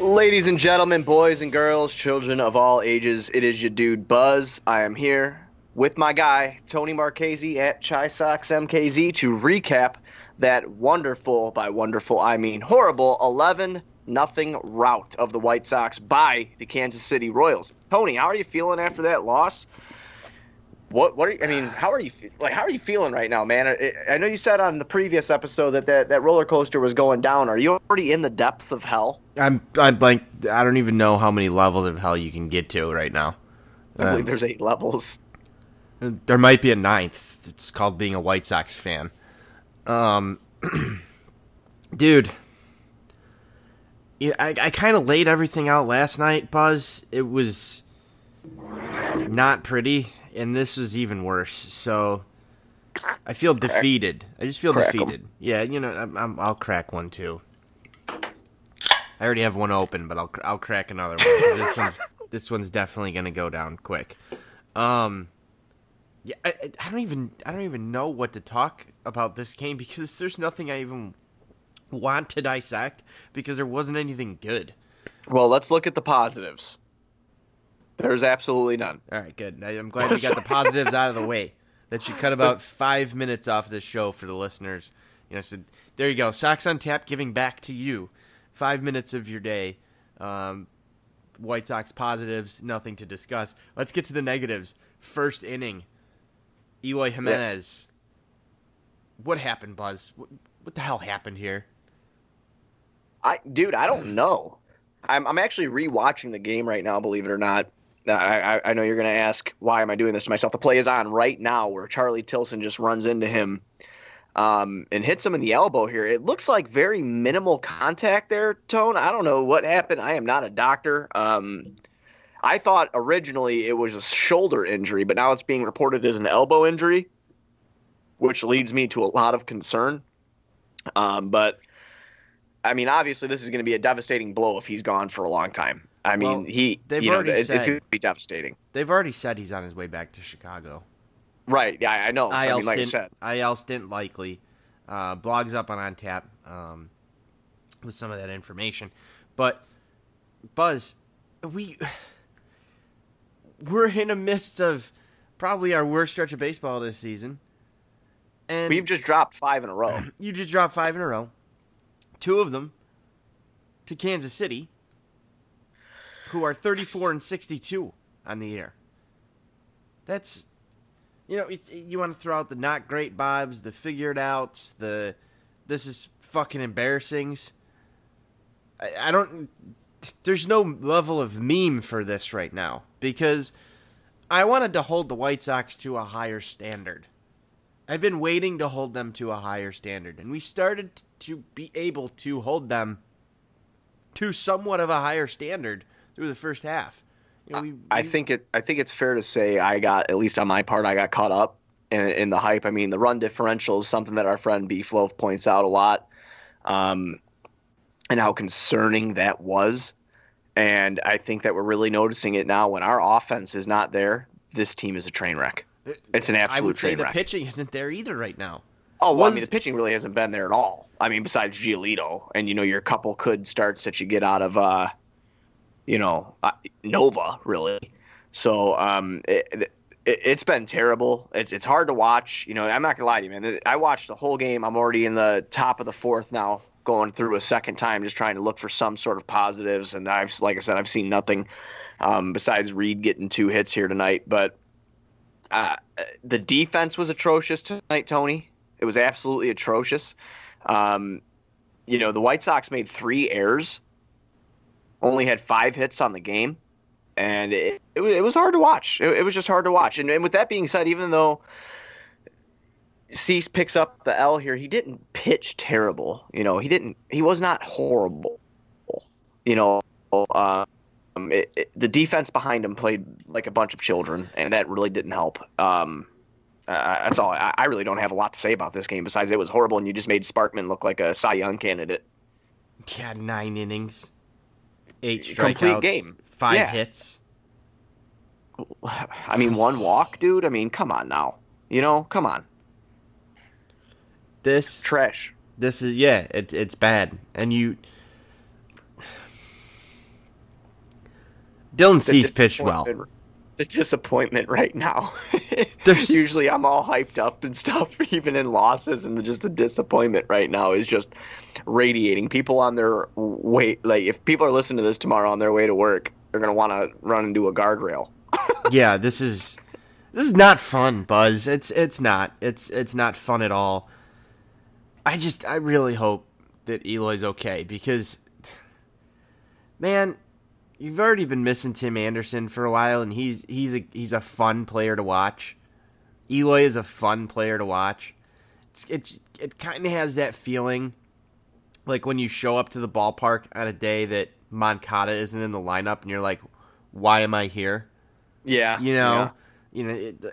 Ladies and gentlemen, boys and girls, children of all ages, it is your dude Buzz. I am here with my guy, Tony Marchese at Chai Sox MKZ, to recap that wonderful, by wonderful I mean horrible, 11-0 rout of the White Sox by the Kansas City Royals. Tony, how are you feeling after that loss? How are you feeling right now, man? I know you said on the previous episode that roller coaster was going down. Are you already in the depths of hell? I'm like, I don't even know how many levels of hell you can get to right now. I believe there's 8 levels. There might be a 9th. It's called being a White Sox fan. Dude, yeah, I kind of laid everything out last night, Buzz. It was not pretty. And this was even worse, so I feel defeated. I just feel defeated. Yeah, you know, I'll crack one too. I already have one open, but I'll crack another one. This one's definitely gonna go down quick. Yeah, I don't even know what to talk about this game because there's nothing I even want to dissect because there wasn't anything good. Well, let's look at the positives. There's absolutely none. All right, good. I'm glad we got the positives out of the way. That should cut about 5 minutes off this show for the listeners. You know, so there you go. Sox on Tap giving back to you 5 minutes of your day. White Sox positives, nothing to discuss. Let's get to the negatives. First inning, Eloy Jimenez. Yeah. What happened, Buzz? What the hell happened here? Dude, I don't know. I'm actually rewatching the game right now. Believe it or not. I know you're going to ask, why am I doing this to myself? The play is on right now where Charlie Tilson just runs into him and hits him in the elbow here. It looks like very minimal contact there, Tone. I don't know what happened. I am not a doctor. I thought originally it was a shoulder injury, but now it's being reported as an elbow injury, which leads me to a lot of concern. But, I mean, obviously this is going to be a devastating blow if he's gone for a long time. I mean, well, it's going to be devastating. They've already said he's on his way back to Chicago. Right, yeah, I know. IL stint likely. Blogs up on Tap with some of that information. But, Buzz, we're in the midst of probably our worst stretch of baseball this season. And we've just dropped 5 in a row. You just dropped 5 in a row. 2 of them to Kansas City, who are 34-62 on the year. That's, you know, you want to throw out the not great vibes, the figured outs, the this is fucking embarrassings. I don't, there's no level of meme for this right now because I wanted to hold the White Sox to a higher standard. I've been waiting to hold them to a higher standard, and we started to be able to hold them to somewhat of a higher standard through the first half. You know, I think it's fair to say I got caught up in the hype. I mean, the run differential is something that our friend Beefloaf points out a lot, and how concerning that was. And I think that we're really noticing it now when our offense is not there. This team is a train wreck. It's an absolute train wreck. I would say the pitching isn't there either right now. Oh, well, I mean, the pitching really hasn't been there at all. I mean, besides Giolito and, you know, your couple could starts that you get out of Nova, really. So it's been terrible. It's hard to watch. You know, I'm not going to lie to you, man. I watched the whole game. I'm already in the top of the fourth now, going through a second time, just trying to look for some sort of positives. And I've seen nothing besides Reed getting 2 hits here tonight. But the defense was atrocious tonight, Tony. It was absolutely atrocious. You know, the White Sox made 3 errors, only had 5 hits on the game, and it was hard to watch. It was just hard to watch. And with that being said, even though Cease picks up the L here, he didn't pitch terrible. You know, he was not horrible. You know, the defense behind him played like a bunch of children, and that really didn't help. That's all. I really don't have a lot to say about this game besides it was horrible, and you just made Sparkman look like a Cy Young candidate. Yeah, 9 innings, 8 strikeouts, complete game, 5 hits. I mean, 1 walk, dude. I mean, come on now. You know, come on. This trash. This is it's bad, and you. Dylan Cease pitched well. The disappointment right now. Usually I'm all hyped up and stuff, even in losses, and just the disappointment right now is just radiating. People on their way, like if people are listening to this tomorrow on their way to work, they're gonna want to run into a guardrail. Yeah, this is not fun, Buzz. It's not fun at all. I really hope that Eloy's okay because, man. You've already been missing Tim Anderson for a while, and he's a fun player to watch. Eloy is a fun player to watch. It kind of has that feeling like when you show up to the ballpark on a day that Moncada isn't in the lineup, and you're like, "Why am I here?" Yeah, you know, yeah. You know.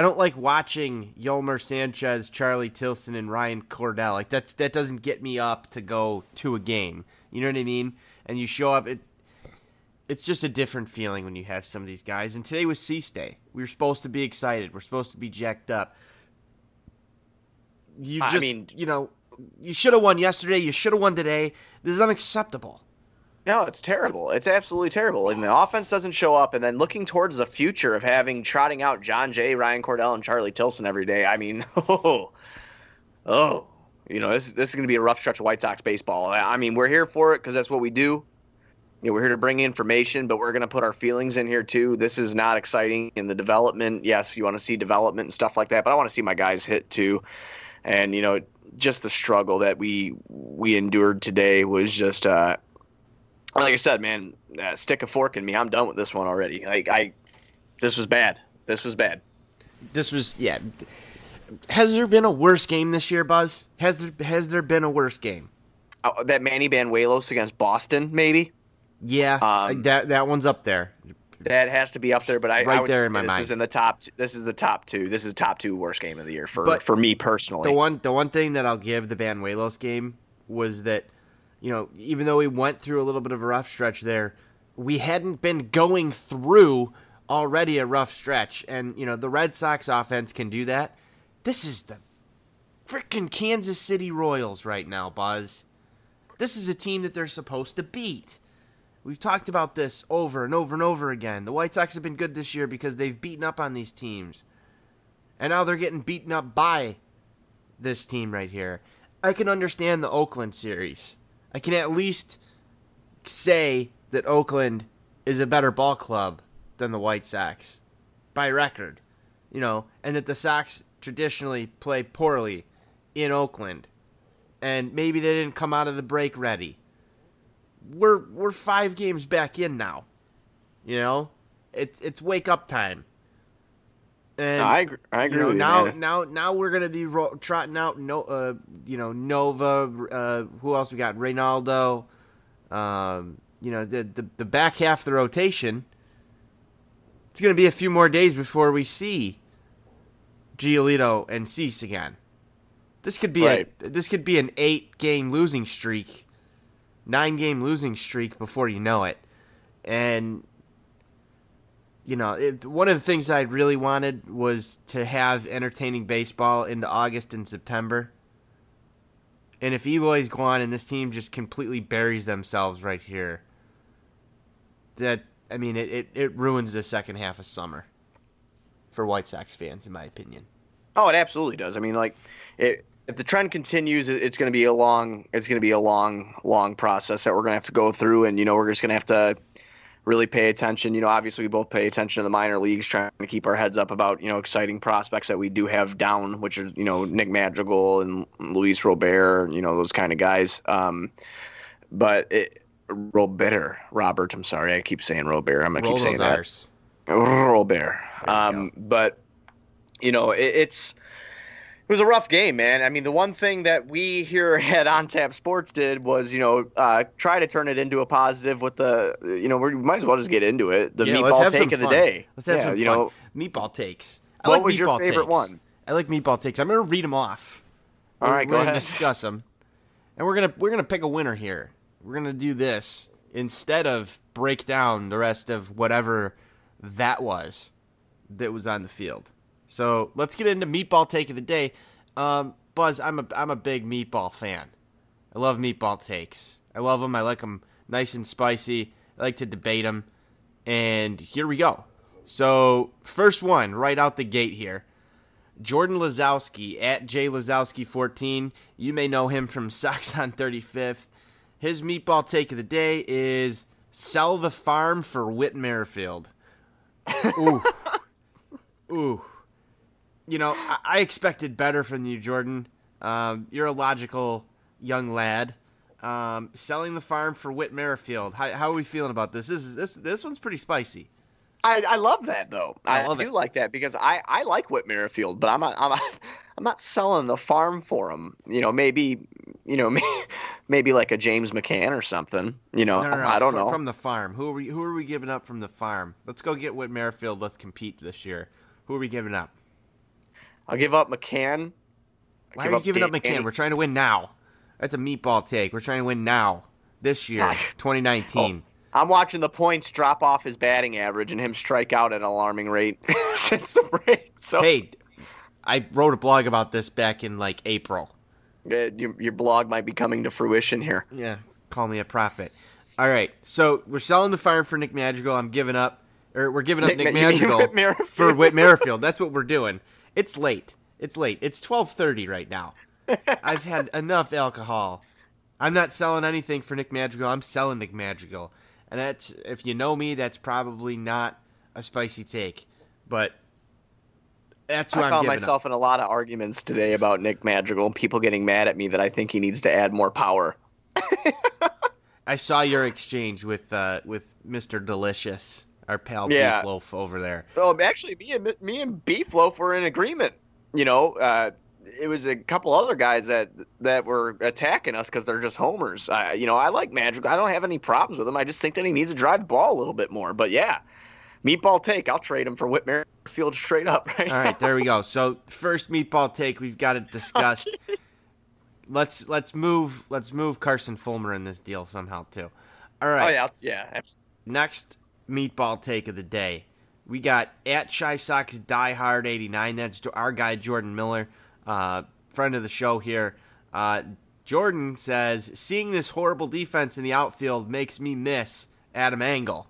I don't like watching Yolmer Sanchez, Charlie Tilson, and Ryan Cordell. Like that doesn't get me up to go to a game. You know what I mean? And you show up, it's just a different feeling when you have some of these guys. And today was Cease Day. We were supposed to be excited. We're supposed to be jacked up. You know, you should have won yesterday. You should have won today. This is unacceptable. No, it's terrible. It's absolutely terrible. And the offense doesn't show up. And then looking towards the future of trotting out John Jay, Ryan Cordell, and Charlie Tilson every day. I mean, you know, this is going to be a rough stretch of White Sox baseball. I mean, we're here for it because that's what we do. You know, we're here to bring information, but we're going to put our feelings in here too. This is not exciting. In the development, yes, you want to see development and stuff like that, but I want to see my guys hit too. And you know, just the struggle that we endured today was just. Like I said, man, stick a fork in me. I'm done with this one already. This was bad. Yeah. Has there been a worse game this year, Buzz? Has there been a worse game? That Manny Banuelos against Boston, maybe. Yeah, that one's up there. That has to be up there. But I would say is in the top. This is the top 2. This is the top 2 worst game of the year for me personally. The one thing that I'll give the Banuelos game was that. You know, even though we went through a little bit of a rough stretch there, we hadn't been going through already a rough stretch. And, you know, the Red Sox offense can do that. This is the freaking Kansas City Royals right now, Buzz. This is a team that they're supposed to beat. We've talked about this over and over and over again. The White Sox have been good this year because they've beaten up on these teams. And now they're getting beaten up by this team right here. I can understand the Oakland series. I can at least say that Oakland is a better ball club than the White Sox by record, you know, and that the Sox traditionally play poorly in Oakland, and maybe they didn't come out of the break ready. We're 5 games back in now, you know. It's wake up time. And, I agree. You know, now we're gonna be trotting out, Nova. Who else we got? Reynaldo. You know, the back half of the rotation. It's gonna be a few more days before we see Giolito and Cease again. This could be an 8-game losing streak, 9-game losing streak before you know it, and. You know, one of the things I really wanted was to have entertaining baseball into August and September. And if Eloy's gone and this team just completely buries themselves right here, it ruins the second half of summer for White Sox fans, in my opinion. Oh, it absolutely does. I mean, if the trend continues, it's going to be a long process that we're going to have to go through, and you know, we're just going to have to really pay attention. You know, obviously we both pay attention to the minor leagues, trying to keep our heads up about, you know, exciting prospects that we do have down, which are, you know, Nick Madrigal and Luis Robert, you know, those kind of guys. Robert. I'm sorry. I keep saying Robert. I'm going to keep saying that. Ours. Robert. But, you know, it was a rough game, man. I mean, the one thing that we here at On Tap Sports did was, you know, try to turn it into a positive with the, you know, we might as well just get into it. The meatball take of the day. Let's have some fun. You know, meatball takes. What was your favorite one? I like meatball takes. I'm going to read them off. All right, go ahead. We're going to discuss them, and we're gonna pick a winner here. We're going to do this instead of break down the rest of whatever that was on the field. So let's get into meatball take of the day. Buzz, I'm a big meatball fan. I love meatball takes. I love them. I like them nice and spicy. I like to debate them. And here we go. So first one right out the gate here. Jordan Lazowski, at JLazowski14. You may know him from Sox on 35th. His meatball take of the day is sell the farm for Whit Merrifield. Ooh. Ooh. You know, I expected better from you, Jordan. You're a logical young lad. Selling the farm for Whit Merrifield. How are we feeling about this? This one's pretty spicy. I love that, though. I do like that because I like Whit Merrifield, but I'm not selling the farm for him. You know, maybe like a James McCann or something. You know, no, I don't know. From the farm. Who are we giving up from the farm? Let's go get Whit Merrifield. Let's compete this year. Who are we giving up? I'll give up McCann. Why are you giving up McCann? We're trying to win now. That's a meatball take. We're trying to win now, this year, 2019. Oh, I'm watching the points drop off his batting average and him strike out at an alarming rate since the break. So. Hey, I wrote a blog about this back in, like, April. Your blog might be coming to fruition here. Yeah, call me a prophet. All right, so we're selling the farm for Nick Madrigal. We're giving up Nick Madrigal for Whit Merrifield. That's what we're doing. It's late. It's 12:30 right now. I've had enough alcohol. I'm not selling anything for Nick Madrigal. I'm selling Nick Madrigal. And that's, if you know me, that's probably not a spicy take. But that's what I'm giving up. I found myself in a lot of arguments today about Nick Madrigal and people getting mad at me that I think he needs to add more power. I saw your exchange with Mr. Delicious. Our pal Beefloaf over there. Well, actually, me and Beefloaf were in agreement. You know, it was a couple other guys that were attacking us because they're just homers. You know, I like Madrigal. I don't have any problems with him. I just think that he needs to drive the ball a little bit more. But, yeah, meatball take. I'll trade him for Whit Merrifield straight up right now. All right, there we go. So, first meatball take. We've got it discussed. Let's move Carson Fulmer in this deal somehow, too. All right. Oh, yeah. Next meatball take of the day. We got at Chai Sox Diehard 89. That's our guy Jordan Miller, friend of the show here. Jordan says, seeing this horrible defense in the outfield makes me miss Adam Engel.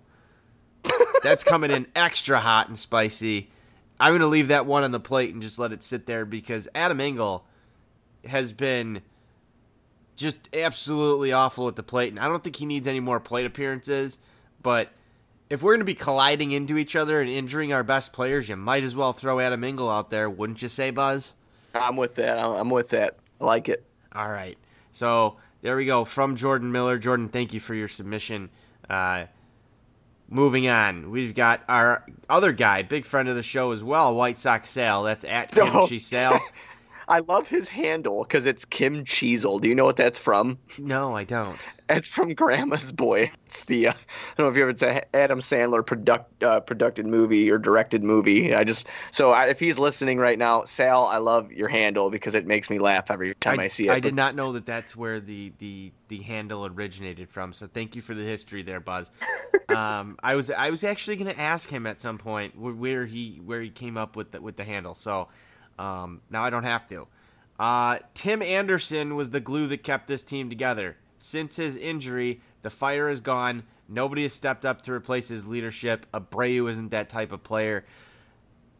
That's coming in extra hot and spicy. I'm going to leave that one on the plate and just let it sit there because Adam Engel has been just absolutely awful at the plate. And I don't think he needs any more plate appearances, but if we're going to be colliding into each other and injuring our best players, you might as well throw Adam Engel out there, wouldn't you say, Buzz? I'm with that. I like it. All right. So there we go. From Jordan Miller. Jordan, thank you for your submission. Moving on. We've got our other guy, big friend of the show as well, White Sox Sale. That's at Kimchi Sale. I love his handle because it's Kim Cheezel. Do you know what that's from? No, I don't. It's from Grandma's Boy. It's the I don't know if you ever said Adam Sandler produced movie or directed movie. If he's listening right now, Sal, I love your handle because it makes me laugh every time I see it. I did not know that that's where the handle originated from. So thank you for the history there, Buzz. I was actually going to ask him at some point where he came up with the handle. So. Now I don't have to. Tim Anderson was the glue that kept this team together. Since his injury, the fire is gone. Nobody has stepped up to replace his leadership. Abreu isn't that type of player.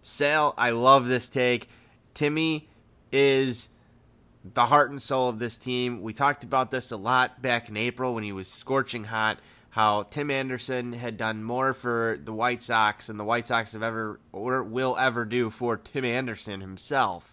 Sale, I love this take. Timmy is the heart and soul of this team. We talked about this a lot back in April when he was scorching hot, how Tim Anderson had done more for the White Sox than the White Sox have ever or will ever do for Tim Anderson himself.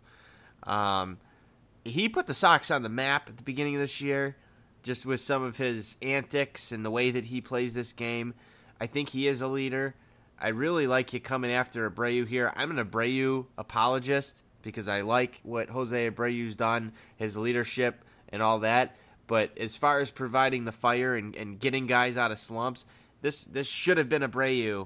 He put the Sox on the map at the beginning of this year, just with some of his antics and the way that he plays this game. I think he is a leader. I really like you coming after Abreu here. I'm an Abreu apologist because I like what Jose Abreu's done, his leadership and all that. But as far as providing the fire and getting guys out of slumps, this should have been Abreu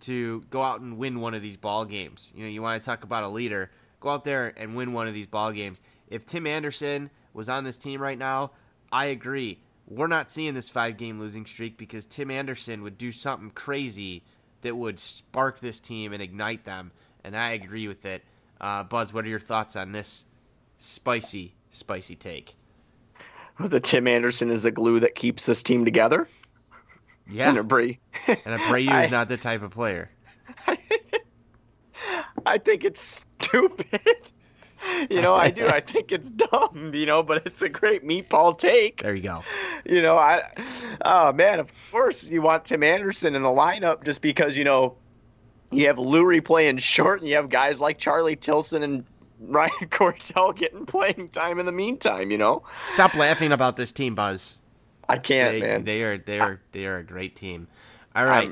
to go out and win one of these ball games. You know, you want to talk about a leader. Go out there and win one of these ball games. If Tim Anderson was on this team right now, I agree. We're not seeing this 5-game losing streak because Tim Anderson would do something crazy that would spark this team and ignite them, and I agree with it. Buzz, what are your thoughts on this spicy, spicy take? Well, the Tim Anderson is the glue that keeps this team together. Yeah. And Abreu is not the type of player. I think it's stupid. You know, I do. I think it's dumb, you know, but it's a great meatball take. There you go. You know, of course you want Tim Anderson in the lineup just because, you know, you have Lurie playing short and you have guys like Charlie Tilson and Ryan Cordell getting playing time in the meantime, you know. Stop laughing about this team, Buzz. I can't, man. They are a great team. All right.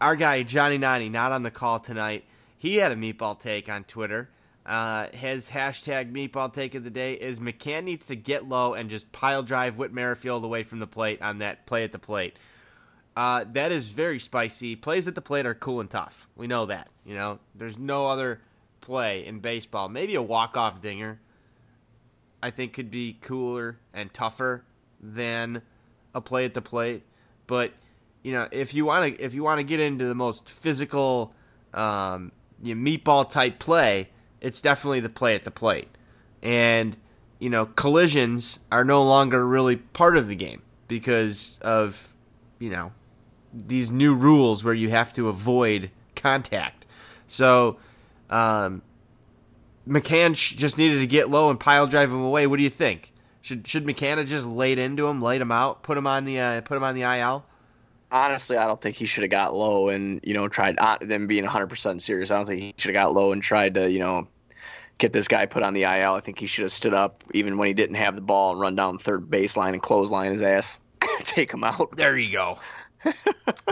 Our guy, Johnny Nani, not on the call tonight. He had a meatball take on Twitter. His hashtag meatball take of the day is McCann needs to get low and just pile drive Whit Merrifield away from the plate on that play at the plate. That is very spicy. Plays at the plate are cool and tough. We know that. You know, there's no other play in baseball. Maybe a walk-off dinger I think could be cooler and tougher than a play at the plate. But, you know, if you want to get into the most physical meatball type play, it's definitely the play at the plate. And, you know, collisions are no longer really part of the game because of, you know, these new rules where you have to avoid contact. So McCann just needed to get low and pile drive him away. What do you think? Should McCann have just laid into him, laid him out, put him on the IL? Honestly, I don't think he should have got low and, you know, tried them being 100% serious. I don't think he should have got low and tried to, you know, get this guy put on the IL. I think he should have stood up even when he didn't have the ball and run down third baseline and clothesline his ass. Take him out. There you go.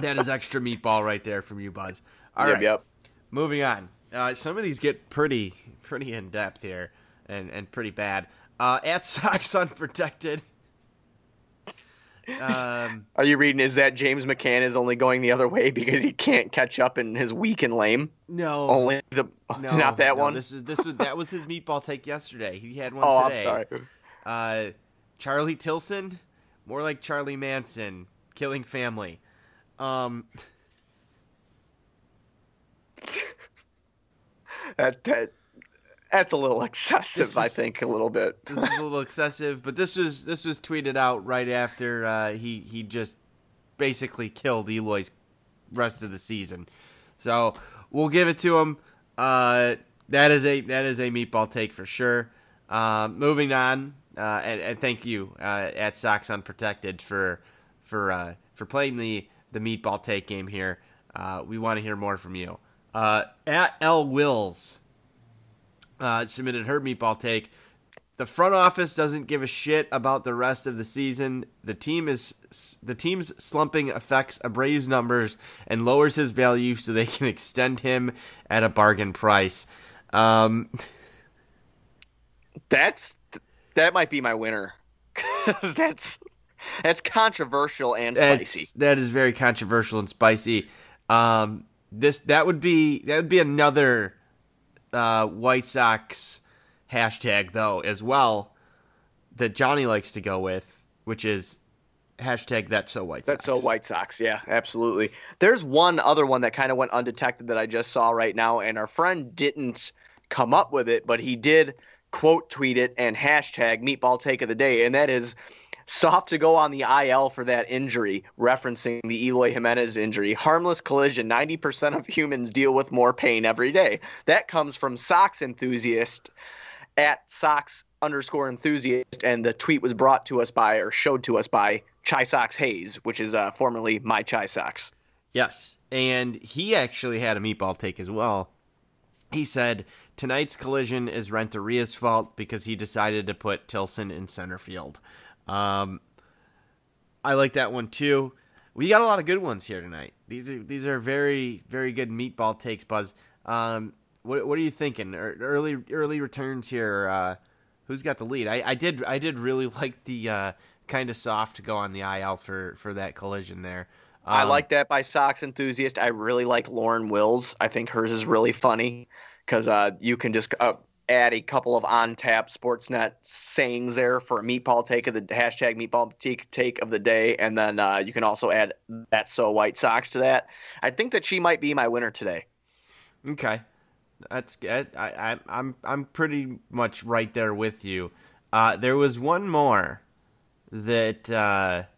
That is extra meatball right there from you, Buzz. All right. Yep. Moving on. Some of these get pretty in depth here and pretty bad. At Sox Unprotected. Are you reading? Is that James McCann is only going the other way because he can't catch up in his weak and lame? No, only the no, not that no, one. That was his meatball take yesterday. He had one today. I'm sorry. Charlie Tilson, more like Charlie Manson, killing family. That's a little excessive, I think, a little bit. This is a little excessive, but this was tweeted out right after he just basically killed Eloy's rest of the season. So we'll give it to him. That is a meatball take for sure. Moving on, and thank you at Sox Unprotected for playing the meatball take game here. We want to hear more from you. At L Wills. Submitted her meatball take. The front office doesn't give a shit about the rest of the season. The team's slumping affects Abreu's numbers and lowers his value so they can extend him at a bargain price. That might be my winner. That's controversial and spicy. That is very controversial and spicy. That would be another. White Sox hashtag, though, as well, that Johnny likes to go with, which is hashtag That's So White Sox. That's So White Sox, yeah, absolutely. There's one other one that kind of went undetected that I just saw right now, and our friend didn't come up with it, but he did quote tweet it and hashtag meatball take of the day, and that is soft to go on the IL for that injury, referencing the Eloy Jimenez injury. Harmless collision, 90% of humans deal with more pain every day. That comes from Sox Enthusiast at Sox _enthusiast, and the tweet was brought to us by, or showed to us by, Chai Sox Hayes, which is formerly my Chai Sox. Yes, and he actually had a meatball take as well. He said, tonight's collision is Renteria's fault because he decided to put Tilson in center field. I like that one too. We got a lot of good ones here tonight. These are very, very good meatball takes, Buzz. What are you thinking? Early returns here. Who's got the lead? I did really like the kind of soft to go on the IL for that collision there. I like that by Sox Enthusiast. I really like Lauren Wills. I think hers is really funny because you can just add a couple of On Tap Sportsnet sayings there for a meatball take of the hashtag meatball take of the day. And then you can also add that so White Sox to that. I think that she might be my winner today. Okay. That's good. I'm pretty much right there with you. There was one more that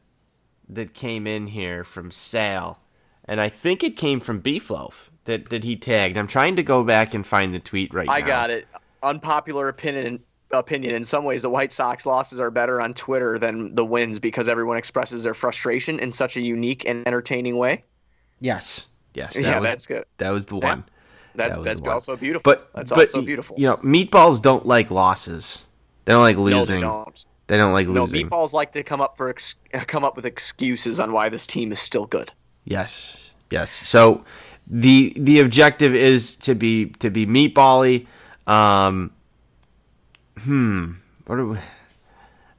that came in here from Sal, and I think it came from Beefloaf that he tagged. I'm trying to go back and find the tweet right now. I got it. Unpopular opinion. In some ways, the White Sox losses are better on Twitter than the wins because everyone expresses their frustration in such a unique and entertaining way. Yes. That's good. That was the one. That's also beautiful. But also beautiful. You know, meatballs don't like losses. They don't like losing. No, they don't. They don't like losing. Meatballs like to come up with excuses on why this team is still good. Yes. So the objective is to be meatball-y. I'm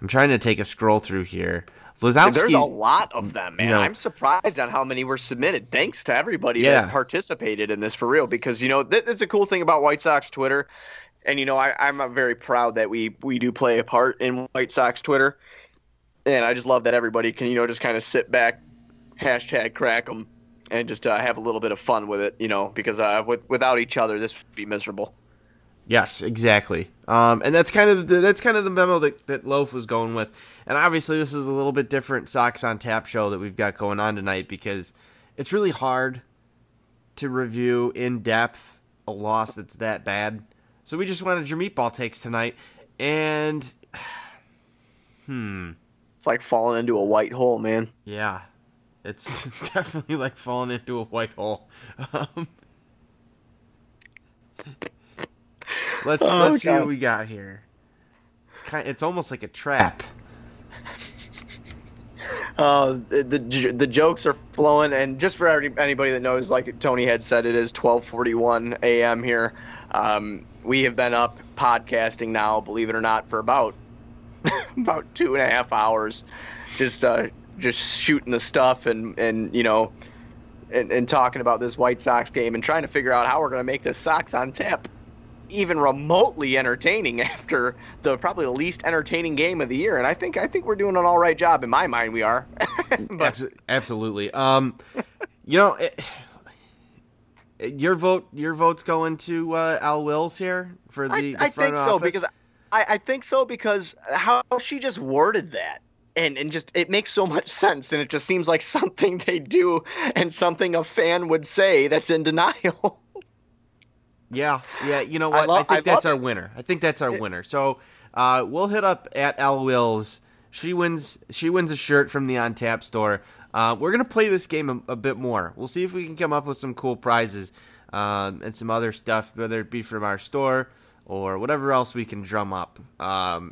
trying to take a scroll through here. Lazowski, there's a lot of them, man. You know, I'm surprised on how many were submitted. Thanks to everybody that participated in this for real, because, you know, that's a cool thing about White Sox Twitter. And, you know, I'm very proud that we do play a part in White Sox Twitter. And I just love that everybody can, you know, just kind of sit back, hashtag crack them, and just have a little bit of fun with it, you know, because without each other, this would be miserable. Yes, exactly. And that's kind of the memo that Loaf was going with. And obviously this is a little bit different Sox on Tap show that we've got going on tonight because it's really hard to review in depth a loss that's that bad. So we just wanted your meatball takes tonight. And it's like falling into a white hole, man. Yeah. It's definitely like falling into a white hole. Let's see what we got here. It's almost like a trap. The jokes are flowing, and just for anybody that knows, like Tony had said, it is 12:41 a.m. here. We have been up podcasting now, believe it or not, for about 2.5 hours, just shooting the stuff and you know, and talking about this White Sox game and trying to figure out how we're going to make this Sox on Tap even remotely entertaining after probably the least entertaining game of the year. And I think we're doing an all right job. In my mind, we are. But... Absolutely. You know, your vote's going to Al Wills here for the front office? I think so because how she just worded that. And just it makes so much sense, and it just seems like something they do and something a fan would say that's in denial. Yeah. You know what? I think that's our winner. So we'll hit up at Al Wills. She wins a shirt from the On Tap store. We're gonna play this game a bit more. We'll see if we can come up with some cool prizes and some other stuff, whether it be from our store or whatever else we can drum up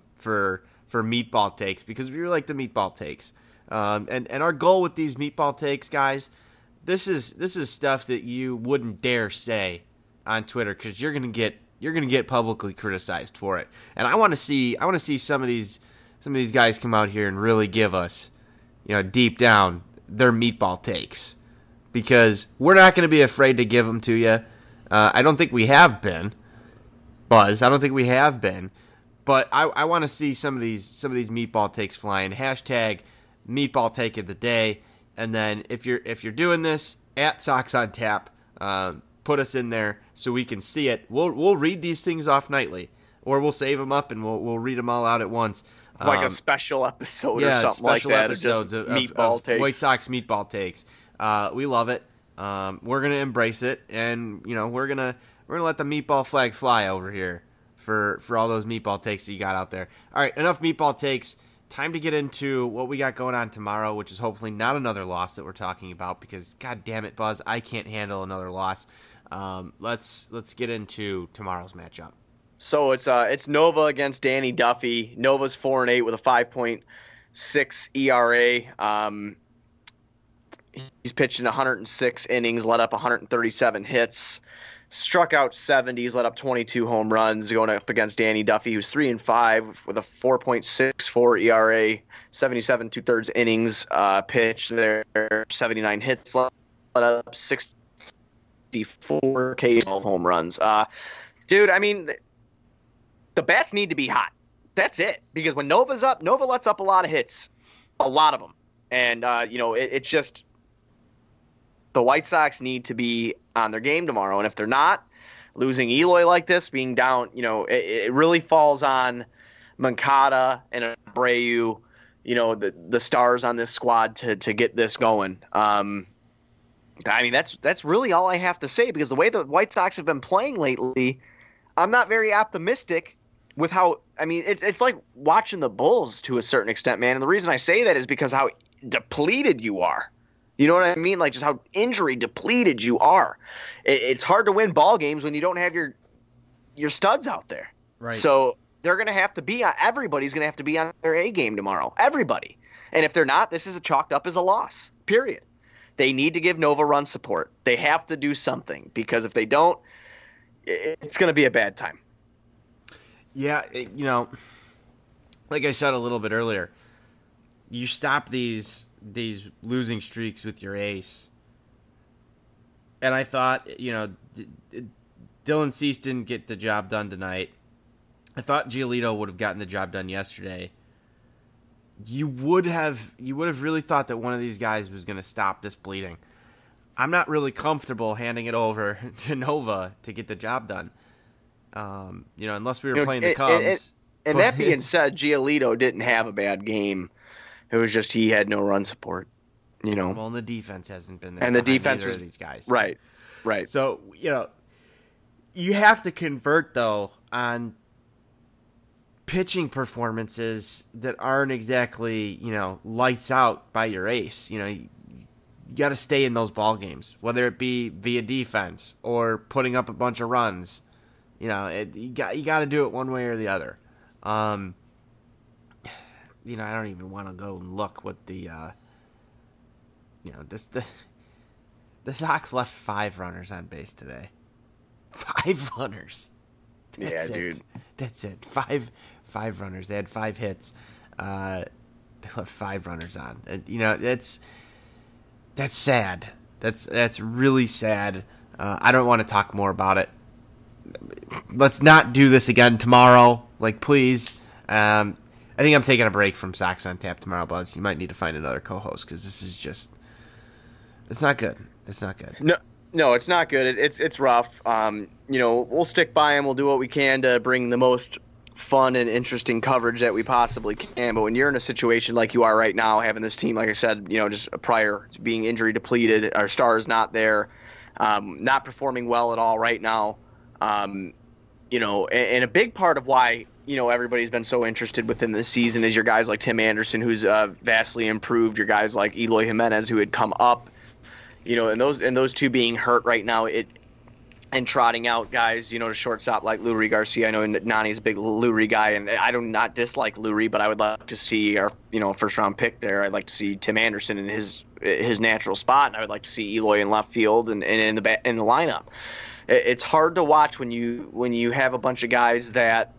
for meatball takes, because we really like the meatball takes. And our goal with these meatball takes, guys, this is stuff that you wouldn't dare say on Twitter, because you're gonna get publicly criticized for it, and I want to see some of these guys come out here and really give us, you know, deep down their meatball takes, because we're not gonna be afraid to give them to you. I don't think we have been, Buzz. But I want to see some of these meatball takes flying. Hashtag meatball take of the day, and then if you're doing this at Sox on Tap. Put us in there so we can see it. We'll read these things off nightly, or we'll save them up and we'll read them all out at once, like a special episode or something like that. Special episodes of White Sox meatball takes. We love it. We're gonna embrace it, and you know we're gonna let the meatball flag fly over here for all those meatball takes that you got out there. All right, enough meatball takes. time to get into what we got going on tomorrow, which is hopefully not another loss that we're talking about, because God damn it, Buzz, I can't handle another loss. Let's get into tomorrow's matchup. So it's Nova against Danny Duffy. Nova's 4-8 with a 5.6 ERA. He's pitched in 106 innings, let up 137 hits, struck out 70s, let up 22 home runs, going up against Danny Duffy, who's 3-5 with a 4.64 ERA, 77 2/3 innings pitched there, 79 hits, let up 64 K, 12 home runs. Dude, I mean, the bats need to be hot. That's it. Because when Nova's up, Nova lets up a lot of hits, a lot of them. And, it's just the White Sox need to be on their game tomorrow. And if they're not, losing Eloy like this, being down, it really falls on Moncada and Abreu, the stars on this squad to get this going. I mean, that's really all I have to say, because the way the White Sox have been playing lately, I'm not very optimistic with how – I mean, it's like watching the Bulls to a certain extent, man. And the reason I say that is because how depleted you are. You know what I mean? Like, just how injury depleted you are. It's hard to win ball games when you don't have your studs out there. Right. So they're going to have to be – everybody's going to have to be on their A game tomorrow. Everybody. And if they're not, this is chalked up as a loss, period. They need to give Nova run support. They have to do something, because if they don't, it's going to be a bad time. Yeah, like I said a little bit earlier, you stop these losing streaks with your ace. And I thought, Dylan Cease didn't get the job done tonight. I thought Giolito would have gotten the job done yesterday. You would have really thought that one of these guys was going to stop this bleeding. I'm not really comfortable handing it over to Nova to get the job done. Unless we were playing the Cubs. And that being said, Giolito didn't have a bad game. It was just he had no run support. Well, and the defense hasn't been there. And the defense was these guys. Right. So you have to convert though on pitching performances that aren't exactly, lights out by your ace. You got to stay in those ball games, whether it be via defense or putting up a bunch of runs. You got to do it one way or the other. I don't even want to go and look what the the Sox left 5 runners on base today. 5 runners. That's yeah, dude. It. That's it. 5 runners. They had 5 hits. They left 5 runners on. That's sad. That's really sad. I don't want to talk more about it. Let's not do this again tomorrow. Like, please. I think I'm taking a break from Sox on Tap tomorrow, Buzz. You might need to find another co-host, because this is just. It's not good. No, it's not good. It's rough. We'll stick by him. We'll do what we can to bring the most fun and interesting coverage that we possibly can. But when you're in a situation like you are right now, having this team, like I said, just prior to being injury depleted, our stars not there, not performing well at all right now. And a big part of why, everybody's been so interested within the season is your guys like Tim Anderson, who's vastly improved, your guys like Eloy Jimenez, who had come up. And those two being hurt right now, and trotting out guys, to shortstop like Lurie Garcia. I know Nani's a big Lurie guy, and I do not dislike Lurie, but I would love to see our first round pick there. I'd like to see Tim Anderson in his natural spot, and I would like to see Eloy in left field and in the lineup. It's hard to watch when you have a bunch of guys that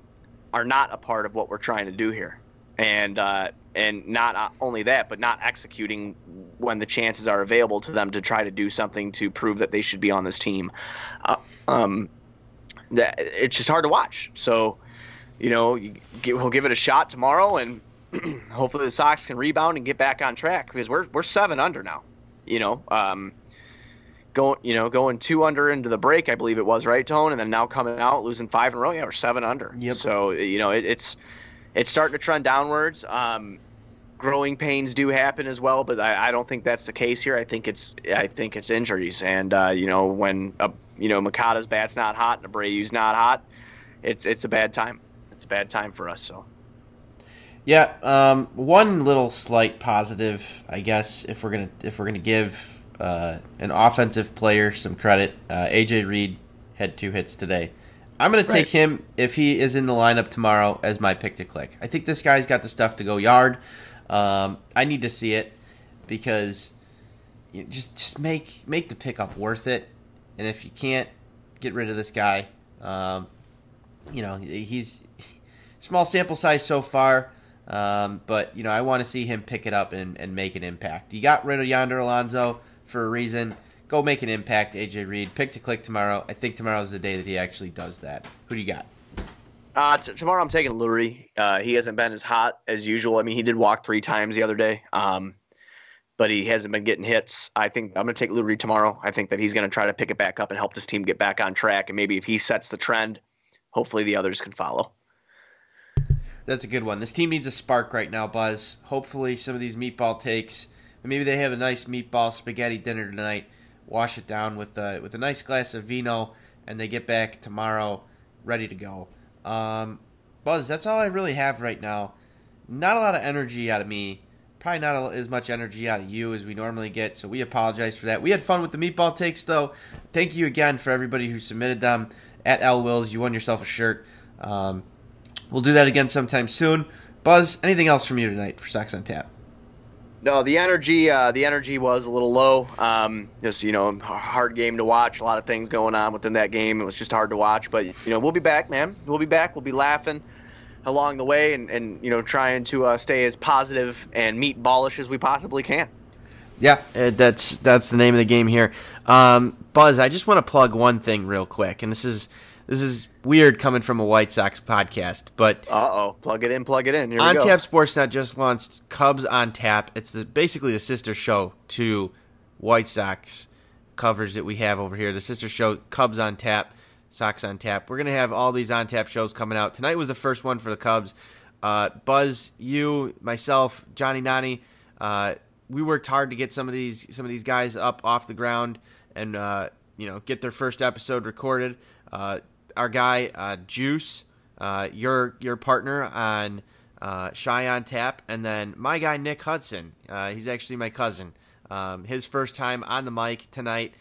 are not a part of what we're trying to do here, and not only that, but not executing when the chances are available to them to try to do something to prove that they should be on this team. It's just hard to watch. So, we'll give it a shot tomorrow, and hopefully the Sox can rebound and get back on track, because we're 7 under now. Going 2 under into the break, I believe it was, right, Tone, and then now coming out losing 5 in a row. Yeah, we're 7 under. Yep. So it's starting to trend downwards. Growing pains do happen as well, but I don't think that's the case here. I think it's injuries, and when Makata's bat's not hot and Abreu's not hot, it's a bad time. It's a bad time for us. So Yeah, one little slight positive, I guess, if we're gonna give an offensive player some credit. AJ Reed had 2 hits today. I'm going to take him, if he is in the lineup tomorrow, as my pick to click. I think this guy's got the stuff to go yard. I need to see it because you just make the pickup worth it. And if you can't, get rid of this guy. He's small sample size so far, but I want to see him pick it up and make an impact. You got rid of Yonder Alonso for a reason. Go make an impact, AJ Reed. Pick to click tomorrow. I think tomorrow's the day that he actually does that. Who do you got? Tomorrow I'm taking Lurie. He hasn't been as hot as usual. I mean, he did walk 3 times the other day, but he hasn't been getting hits. I think I'm going to take Lurie tomorrow. I think that he's going to try to pick it back up and help this team get back on track. And maybe if he sets the trend, hopefully the others can follow. That's a good one. This team needs a spark right now, Buzz. Hopefully some of these meatball takes, maybe they have a nice meatball spaghetti dinner tonight. Wash it down with a nice glass of vino, and they get back tomorrow ready to go. Buzz, that's all I really have right now. Not a lot of energy out of me. Probably not as much energy out of you as we normally get, so we apologize for that. We had fun with the meatball takes, though. Thank you again for everybody who submitted them. At L Wills, you won yourself a shirt. We'll do that again sometime soon. Buzz, anything else from you tonight for Sox on Tap? No, the energy was a little low. Just hard game to watch. A lot of things going on within that game. It was just hard to watch. But we'll be back, man. We'll be back. We'll be laughing along the way, and trying to stay as positive and meatballish as we possibly can. Yeah, that's the name of the game here. Buzz, I just want to plug one thing real quick, and this is weird coming from a White Sox podcast, but... Uh-oh, plug it in, here we go. On Tap Sportsnet just launched Cubs On Tap. It's basically the sister show to White Sox coverage that we have over here. The sister show, Cubs On Tap, Sox On Tap. We're going to have all these On Tap shows coming out. Tonight was the first one for the Cubs. Buzz, you, myself, Johnny Nani, we worked hard to get some of these guys up off the ground and get their first episode recorded. Our guy Juice, your partner on Chai on Tap, and then my guy Nick Hudson. He's actually my cousin. His first time on the mic tonight.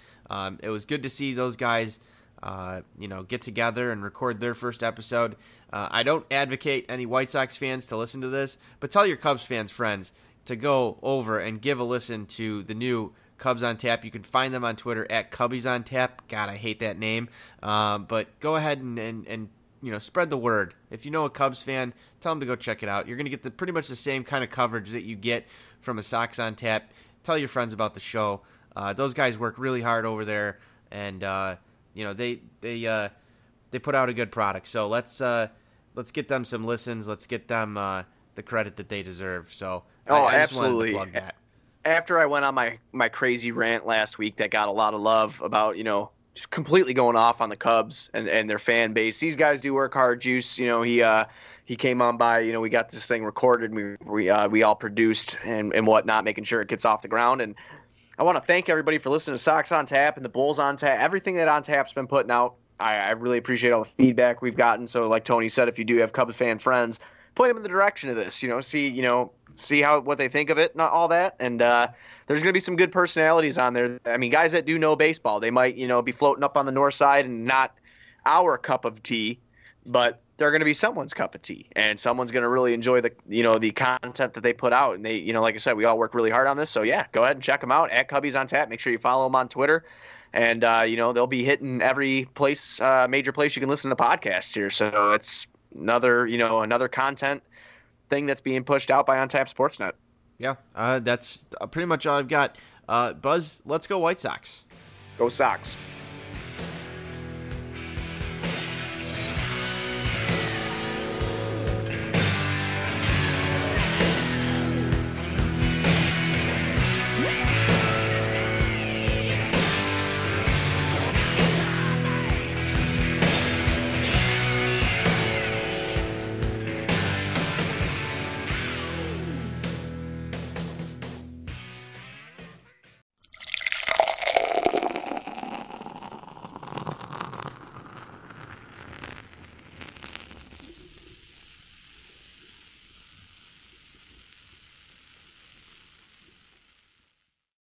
It was good to see those guys, get together and record their first episode. I don't advocate any White Sox fans to listen to this, but tell your Cubs fans friends to go over and give a listen to the new Cubs on Tap. You can find them on Twitter at Cubbies on Tap. God, I hate that name. But go ahead and spread the word. If you know a Cubs fan, tell them to go check it out. You're going to get pretty much the same kind of coverage that you get from a Sox on Tap. Tell your friends about the show. Those guys work really hard over there, and they put out a good product. So let's get them some listens. Let's get them the credit that they deserve. So I just wanted to plug that. After I went on my crazy rant last week that got a lot of love about, just completely going off on the Cubs and their fan base, these guys do work hard. Juice, he came on by, we got this thing recorded, and we all produced and whatnot, making sure it gets off the ground. And I want to thank everybody for listening to Sox on Tap and the Bulls on Tap, everything that On Tap's been putting out. I really appreciate all the feedback we've gotten. So like Tony said, if you do have Cubs fan friends, point them in the direction of this, see what they think of it and all that. And there's going to be some good personalities on there. I mean, guys that do know baseball, they might, be floating up on the north side and not our cup of tea, but they're going to be someone's cup of tea, and someone's going to really enjoy the, the content that they put out. And they, like I said, we all work really hard on this. So yeah, go ahead and check them out at Cubbies on Tap. Make sure you follow them on Twitter, and they'll be hitting every place, major place you can listen to podcasts here. So it's another, another content thing that's being pushed out by On Tap Sportsnet. Yeah, that's pretty much all I've got. Buzz, let's go White Sox. Go Sox.